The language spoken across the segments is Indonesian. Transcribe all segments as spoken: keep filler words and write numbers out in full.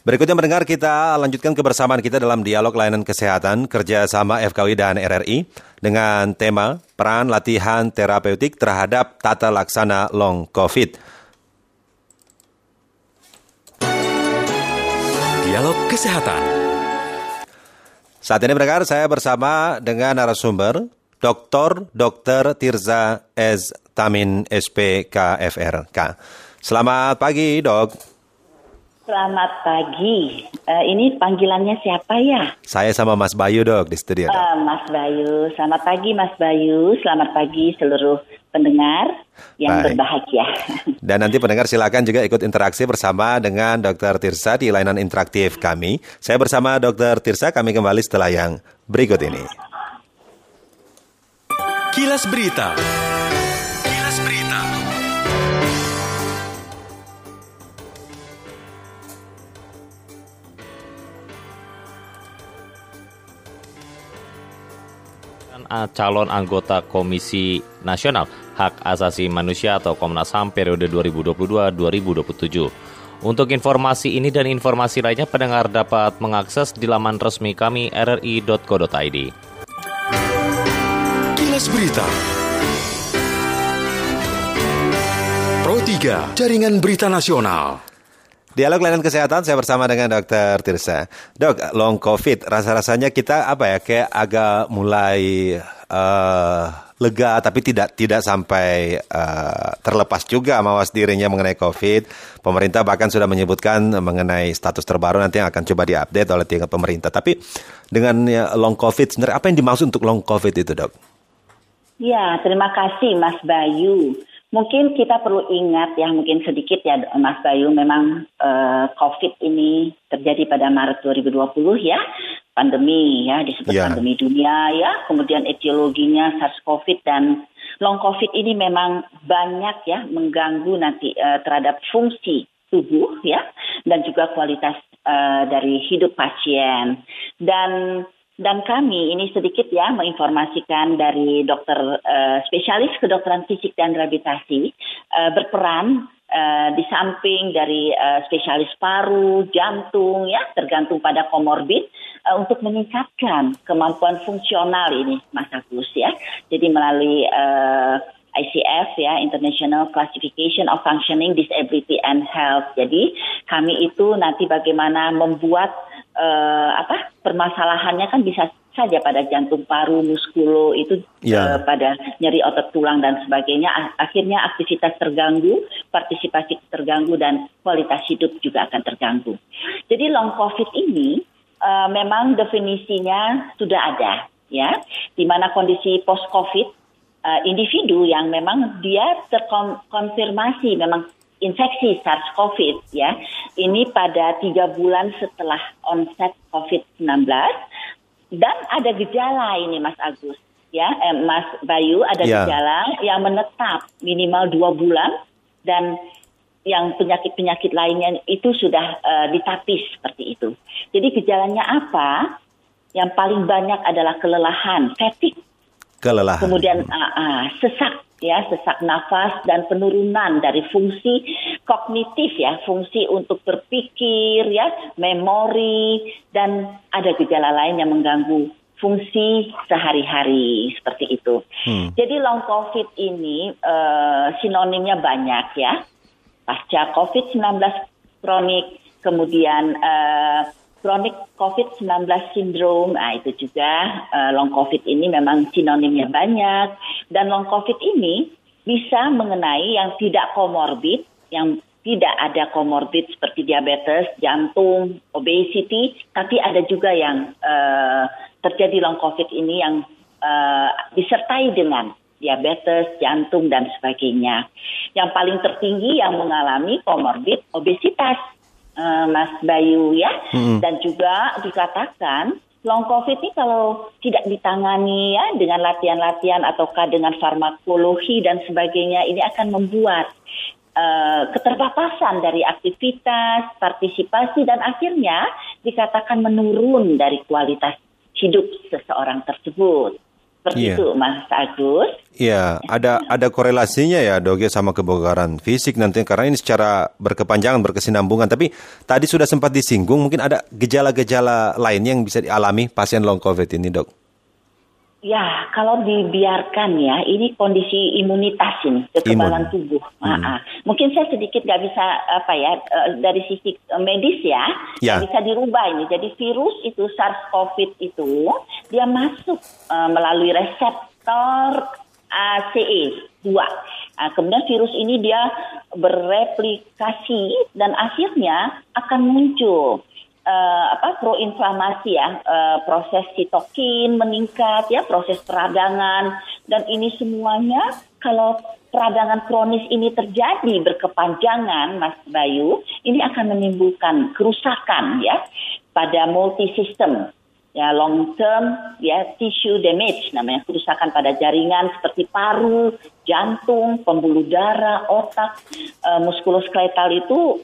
Berikutnya mendengar kita lanjutkan kebersamaan kita dalam dialog layanan kesehatan kerjasama F K U I dan R R I dengan tema peran latihan terapeutik terhadap tata laksana long COVID. Dialog Kesehatan. Saat ini mendengar saya bersama dengan narasumber Doktor Doktor Tirza S. Tamin S P K F R K. Selamat pagi, Dok. Selamat pagi. Uh, ini panggilannya siapa ya? Saya sama Mas Bayu, Dok, di studio. Uh, Mas Bayu, selamat pagi Mas Bayu. Selamat pagi seluruh pendengar yang Baik. berbahagia. Dan nanti pendengar silakan juga ikut interaksi bersama dengan Dokter Tirza di layanan interaktif kami. Saya bersama Dokter Tirza, kami kembali setelah yang berikut ini. Kilas Berita. Kilas Berita. Calon anggota Komisi Nasional Hak Asasi Manusia atau Komnas H A M periode dua ribu dua puluh dua sampai dua ribu dua puluh tujuh. Untuk informasi ini dan informasi lainnya pendengar dapat mengakses di laman resmi kami r r i dot co dot i d. Kilas Berita Pro tiga Jaringan Berita Nasional. Dialog layanan kesehatan saya bersama dengan Dokter Tirza. Dok, long COVID rasa-rasanya kita apa ya kayak agak mulai uh, lega tapi tidak tidak sampai uh, terlepas juga mawas dirinya mengenai COVID. Pemerintah bahkan sudah menyebutkan mengenai status terbaru nanti yang akan coba diupdate oleh tingkat pemerintah. Tapi dengan long COVID sebenarnya apa yang dimaksud untuk long COVID itu, Dok? Ya, terima kasih Mas Bayu. Mungkin kita perlu ingat ya, mungkin sedikit ya Mas Bayu, memang uh, COVID ini terjadi pada Maret dua ribu dua puluh ya, pandemi ya, disebut yeah. pandemi dunia ya, kemudian etiologinya SARS-CoV dan long COVID ini memang banyak ya, mengganggu nanti uh, terhadap fungsi tubuh ya, dan juga kualitas uh, dari hidup pasien. Dan... Dan kami ini sedikit ya menginformasikan dari dokter uh, spesialis kedokteran fisik dan rehabilitasi uh, berperan uh, di samping dari uh, spesialis paru, jantung ya tergantung pada komorbid uh, untuk meningkatkan kemampuan fungsional ini Mas Agus ya. Jadi melalui uh, I C F ya, International Classification of Functioning Disability and Health. Jadi kami itu nanti bagaimana membuat uh, apa permasalahannya kan bisa saja pada jantung, paru, muskulo itu yeah. uh, pada nyeri otot tulang dan sebagainya. Akhirnya aktivitas terganggu, partisipasi terganggu dan kualitas hidup juga akan terganggu. Jadi long COVID ini uh, memang definisinya sudah ada ya, di mana kondisi post COVID Uh, individu yang memang dia terkonfirmasi memang infeksi SARS-CoV ya, ini pada tiga bulan setelah onset covid sembilan belas dan ada gejala ini Mas Agus ya, eh, Mas Bayu ada yeah. gejala yang menetap minimal dua bulan dan yang penyakit-penyakit lainnya itu sudah uh, ditapis seperti itu. Jadi gejalanya apa? Yang paling banyak adalah kelelahan, fatigue. Kelelahan. Kemudian uh, uh, sesak ya, sesak nafas dan penurunan dari fungsi kognitif ya, fungsi untuk berpikir ya, memori dan ada gejala lain yang mengganggu fungsi sehari-hari seperti itu. Hmm. Jadi long COVID ini uh, sinonimnya banyak ya, pasca covid sembilan belas kronik, kemudian uh, chronic covid sembilan belas syndrome, nah itu juga uh, long COVID ini memang sinonimnya banyak. Dan long COVID ini bisa mengenai yang tidak komorbid, yang tidak ada komorbid seperti diabetes, jantung, obesity, tapi ada juga yang uh, terjadi long COVID ini yang uh, disertai dengan diabetes, jantung dan sebagainya. Yang paling tertinggi yang mengalami komorbid obesitas. Mas Bayu ya, hmm. dan juga dikatakan long COVID ini kalau tidak ditangani ya dengan latihan-latihan ataukah dengan farmakologi dan sebagainya, ini akan membuat uh, keterbatasan dari aktivitas, partisipasi dan akhirnya dikatakan menurun dari kualitas hidup seseorang tersebut. Seperti yeah. itu Mas Agus. Iya, yeah. ada ada korelasinya ya Dok sama kebogaran fisik nanti karena ini secara berkepanjangan, berkesinambungan. Tapi tadi sudah sempat disinggung, mungkin ada gejala-gejala lain yang bisa dialami pasien long COVID ini Dok. Ya, kalau dibiarkan ya, ini kondisi imunitas ini, kekebalan Imun. tubuh. Hmm. Mungkin saya sedikit nggak bisa apa ya dari sisi medis ya, ya. bisa dirubah ini. Jadi virus itu SARS-CoV itu dia masuk uh, melalui reseptor A C E dua. Nah, kemudian virus ini dia bereplikasi dan akhirnya akan muncul. Uh, apa proinflamasi ya, uh, proses sitokin meningkat ya, proses peradangan, dan ini semuanya kalau peradangan kronis ini terjadi berkepanjangan Mas Bayu, ini akan menimbulkan kerusakan ya pada multisistem ya, long term ya, tissue damage namanya, kerusakan pada jaringan seperti paru, jantung, pembuluh darah, otak, uh, muskuloskeletal itu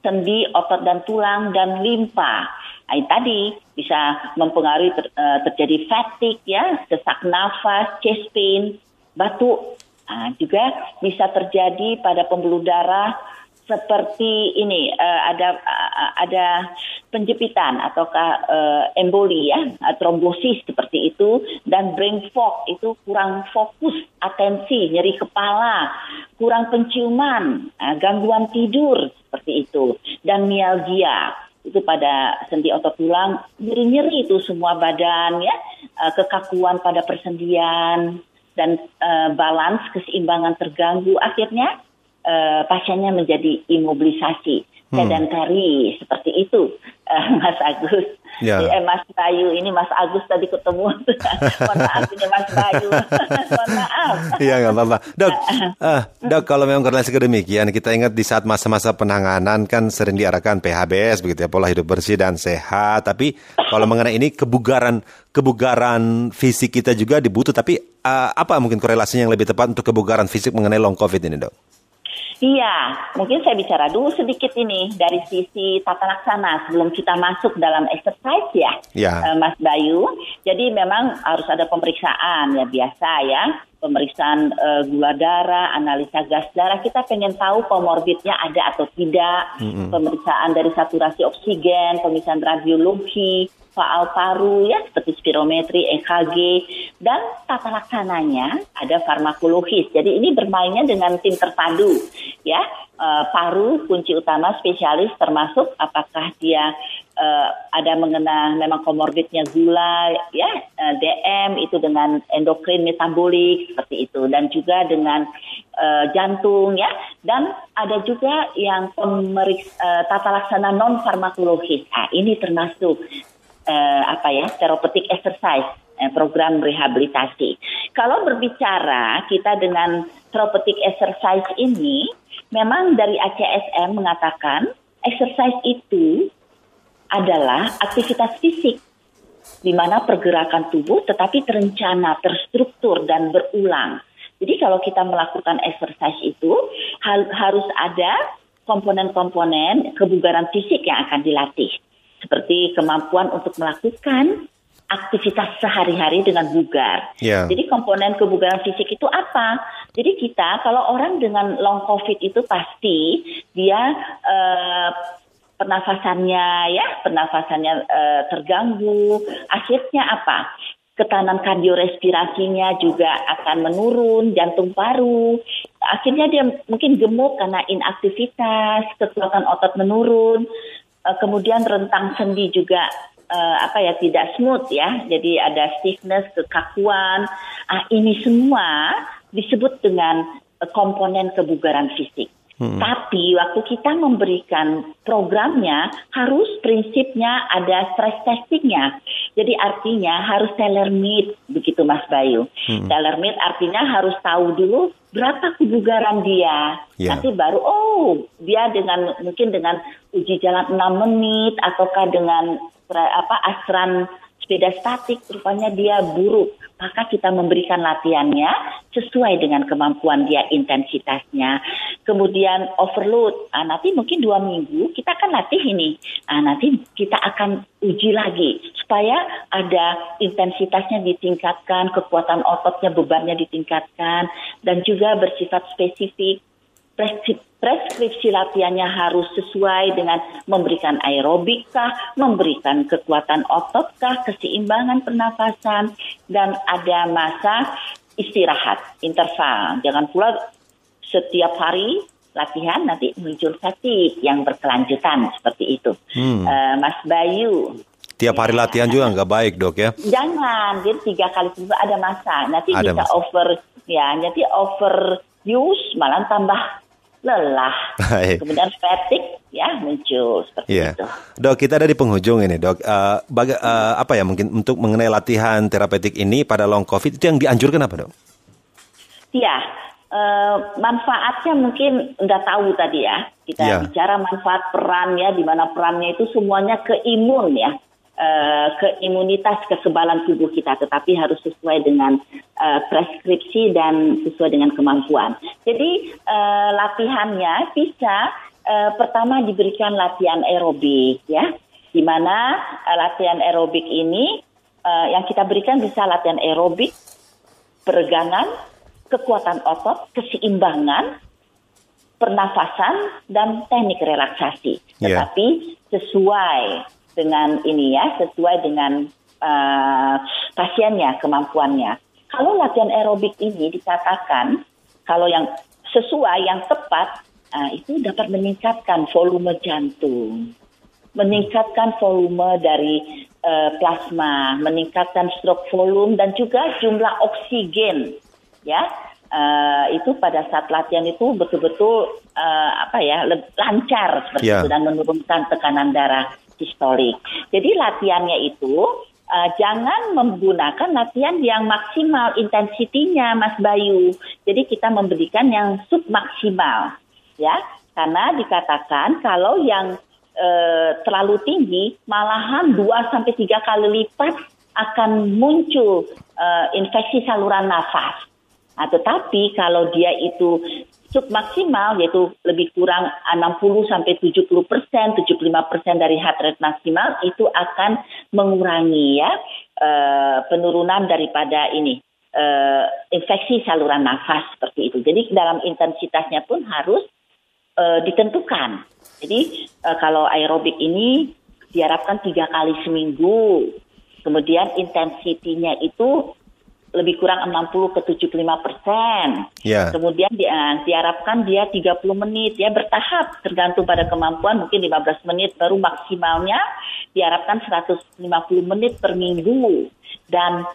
sendi, otot dan tulang, dan limpa. Nah, tadi bisa mempengaruhi ter, uh, terjadi fatigue, ya, sesak nafas, chest pain, batuk. Nah, juga bisa terjadi pada pembuluh darah seperti ini, uh, ada uh, ada penjepitan ataukah uh, emboli, ya, trombosis seperti itu, dan brain fog itu kurang fokus, atensi, nyeri kepala, kurang penciuman, uh, gangguan tidur, seperti itu, dan mialgia itu pada sendi otot tulang, nyeri-nyeri itu semua badan ya, kekakuan pada persendian, dan uh, balans keseimbangan terganggu, akhirnya uh, pasiennya menjadi imobilisasi, sedentary, hmm. seperti itu uh, Mas Agus. Ya. Eh, Mas Bayu ini Mas Agus tadi ketemu. Mohon maaf ini Mas Bayu. Mohon maaf. Iya nggak apa-apa. Dok, uh, dok kalau memang korelasi demikian, kita ingat di saat masa-masa penanganan kan sering diarahkan P H B S begitu ya, pola hidup bersih dan sehat. Tapi kalau mengenai ini kebugaran kebugaran fisik kita juga dibutuh. Tapi uh, apa mungkin korelasinya yang lebih tepat untuk kebugaran fisik mengenai long COVID ini Dok? Iya, mungkin saya bicara dulu sedikit ini dari sisi tata laksana sebelum kita masuk dalam exercise ya, ya. Uh, Mas Bayu. Jadi memang harus ada pemeriksaan ya biasa ya, pemeriksaan uh, gula darah, analisa gas darah. Kita pengen tahu komorbidnya ada atau tidak. Mm-hmm. Pemeriksaan dari saturasi oksigen, pemeriksaan radiologi, faal paru ya seperti spirometri, E K G, dan tata laksananya ada farmakologis. Jadi ini bermainnya dengan tim terpadu ya, e, paru kunci utama spesialis, termasuk apakah dia e, ada mengena memang komorbidnya gula ya, e, D M itu dengan endokrin metabolik seperti itu, dan juga dengan e, jantung ya, dan ada juga yang pemeriksa e, tata laksana non farmakologis. Nah, ini termasuk Eh, apa ya, therapeutic exercise, eh, program rehabilitasi. Kalau berbicara kita dengan therapeutic exercise ini, memang dari A C S M mengatakan exercise itu adalah aktivitas fisik di mana pergerakan tubuh tetapi terencana, terstruktur dan berulang. Jadi kalau kita melakukan exercise itu hal- harus ada komponen-komponen kebugaran fisik yang akan dilatih, seperti kemampuan untuk melakukan aktivitas sehari-hari dengan bugar. Yeah. Jadi komponen kebugaran fisik itu apa? Jadi kita kalau orang dengan long COVID itu pasti dia eh, pernafasannya ya, pernafasannya eh, terganggu. Akhirnya apa? Ketahanan kardiorespirasinya juga akan menurun, jantung paru. Akhirnya dia mungkin gemuk karena inaktivitas, kekuatan otot menurun. Kemudian rentang sendi juga uh, apa ya tidak smooth ya, jadi ada stiffness, kekakuan. Ah, ini semua disebut dengan uh, komponen kebugaran fisik. Hmm. Tapi waktu kita memberikan programnya harus prinsipnya ada stress testingnya. Jadi artinya harus tailor-made begitu Mas Bayu. Hmm. Tailor-made artinya harus tahu dulu berapa kebugaran dia. Yeah. Nanti baru oh dia dengan mungkin dengan uji jalan enam menit ataukah dengan apa, astran tidak statik, rupanya dia buruk. Maka kita memberikan latihannya sesuai dengan kemampuan dia, intensitasnya. Kemudian overload, ah, nanti mungkin dua minggu kita akan latih ini. Ah, nanti kita akan uji lagi supaya ada intensitasnya ditingkatkan, kekuatan ototnya, bebannya ditingkatkan, dan juga bersifat spesifik. Preskripsi latihannya harus sesuai dengan memberikan aerobik kah, memberikan kekuatan otot kah, keseimbangan pernafasan, dan ada masa istirahat, interval. Jangan pula setiap hari latihan nanti muncul fatigue yang berkelanjutan seperti itu. Hmm. Uh, Mas Bayu. Tiap hari latihan ya, juga nggak baik dok ya? Jangan, jadi tiga kali seminggu ada masa. Nanti ada bisa masa. over, ya nanti over. Use malah tambah lelah, kemudian fatigue ya muncul seperti yeah. itu. Dok, kita ada di penghujung ini dok. Uh, baga- uh, apa ya mungkin untuk mengenai latihan terapeutik ini pada long COVID itu yang dianjurkan apa dok? Iya, yeah, uh, manfaatnya mungkin udah tahu tadi ya. Kita yeah. bicara manfaat perannya, di mana perannya itu semuanya ke imun ya. Ke imunitas, kekebalan tubuh kita, tetapi harus sesuai dengan uh, preskripsi dan sesuai dengan kemampuan. Jadi uh, latihannya bisa uh, pertama diberikan latihan aerobik ya, di mana uh, latihan aerobik ini uh, yang kita berikan bisa latihan aerobik, peregangan, kekuatan otot, keseimbangan, pernafasan, dan teknik relaksasi. Yeah. Tetapi sesuai dengan ini ya, sesuai dengan uh, pasiennya, kemampuannya. Kalau latihan aerobik ini dikatakan, kalau yang sesuai, yang tepat, uh, itu dapat meningkatkan volume jantung, meningkatkan volume dari uh, plasma, meningkatkan stroke volume, dan juga jumlah oksigen, ya. Uh, itu pada saat latihan itu betul-betul uh, apa ya lancar seperti yeah. itu, dan menurunkan tekanan darah sistolik. Jadi latihannya itu uh, jangan menggunakan latihan yang maksimal intensitinya, Mas Bayu. Jadi kita memberikan yang submaksimal, ya, karena dikatakan kalau yang uh, terlalu tinggi malahan dua sampai tiga kali lipat akan muncul uh, infeksi saluran nafas. Nah, tetapi kalau dia itu submaksimal, yaitu lebih kurang enam puluh sampai tujuh puluh persen, tujuh puluh lima persen dari heart rate maksimal, itu akan mengurangi ya eh, penurunan daripada ini eh, infeksi saluran nafas seperti itu. Jadi dalam intensitasnya pun harus eh, ditentukan. Jadi eh, kalau aerobik ini diharapkan tiga kali seminggu, kemudian intensitinya itu lebih kurang enam puluh ke tujuh puluh lima persen. Yeah. Kemudian dia, diharapkan dia tiga puluh menit. Dia bertahap tergantung pada kemampuan, mungkin lima belas menit baru maksimalnya. Diharapkan seratus lima puluh menit per minggu. Dan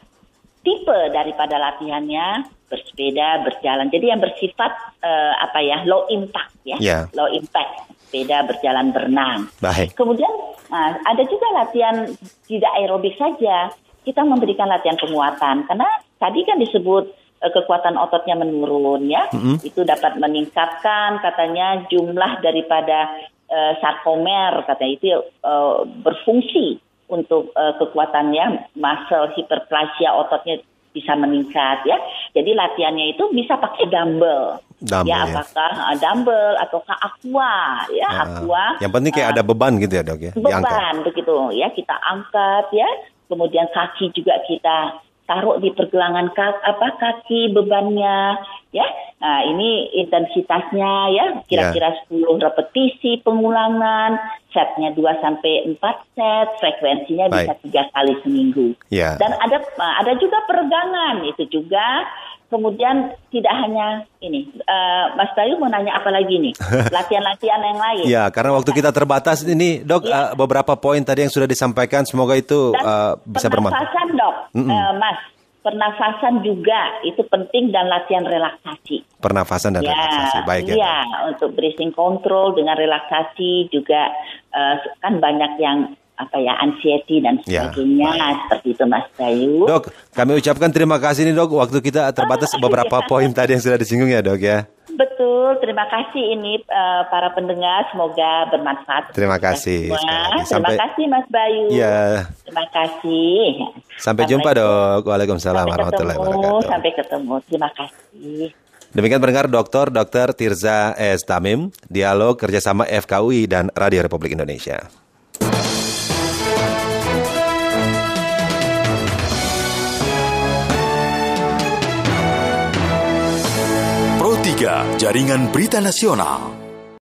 tipe daripada latihannya bersepeda, berjalan. Jadi yang bersifat uh, apa ya low impact ya, yeah. low impact. Sepeda, berjalan, berenang. Baik. Kemudian nah, ada juga latihan tidak aerobik saja. Kita memberikan latihan penguatan, karena tadi kan disebut eh, kekuatan ototnya menurun ya, mm-hmm. itu dapat meningkatkan katanya jumlah daripada eh, sarkomer, katanya itu eh, berfungsi untuk eh, kekuatannya, muscle hiperplasia ototnya bisa meningkat ya. Jadi latihannya itu bisa pakai dumbbell, dumbbell ya, apakah ya. dumbbell ataukah aqua ya, nah, aqua. Yang penting kayak uh, ada beban gitu ya dok ya. Beban diangkat. Begitu ya, kita angkat ya. Kemudian kaki juga kita taruh di pergelangan kaki, apa kaki bebannya ya. Nah, ini intensitasnya ya kira-kira yeah. sepuluh repetisi pengulangan, setnya dua sampai empat set, frekuensinya Baik. bisa tiga kali seminggu. Yeah. Dan ada ada juga peregangan itu juga. Kemudian tidak hanya ini, uh, Mas Bayu mau nanya apa lagi nih? Latihan-latihan yang lain. Ya, karena waktu kita terbatas ini, dok, ya. uh, beberapa poin tadi yang sudah disampaikan, semoga itu uh, bisa bermanfaat. Pernafasan, dok, uh, Mas, pernafasan juga itu penting, dan latihan relaksasi. Pernafasan dan ya, relaksasi, baik ya. Iya, untuk breathing control dengan relaksasi juga uh, kan banyak yang apa ya, anxiety dan sebagainya ya, seperti itu Mas Bayu. Dok, kami ucapkan terima kasih nih dok, waktu kita terbatas beberapa poin tadi yang sudah disinggung ya dok ya. Betul. betul. Terima kasih ini uh, para pendengar, semoga bermanfaat. Terima kasih. Sampai... Terima kasih Mas Bayu. Ya. Terima kasih. Sampai, Sampai jumpa itu. Dok. Waalaikumsalam warahmatullahi wabarakatuh. Sampai ketemu. Terima kasih. Demikian pendengar Doktor Doktor Tirza S. Tamim, dialog kerjasama F K U I dan Radio Republik Indonesia. Pro tiga Jaringan Berita Nasional.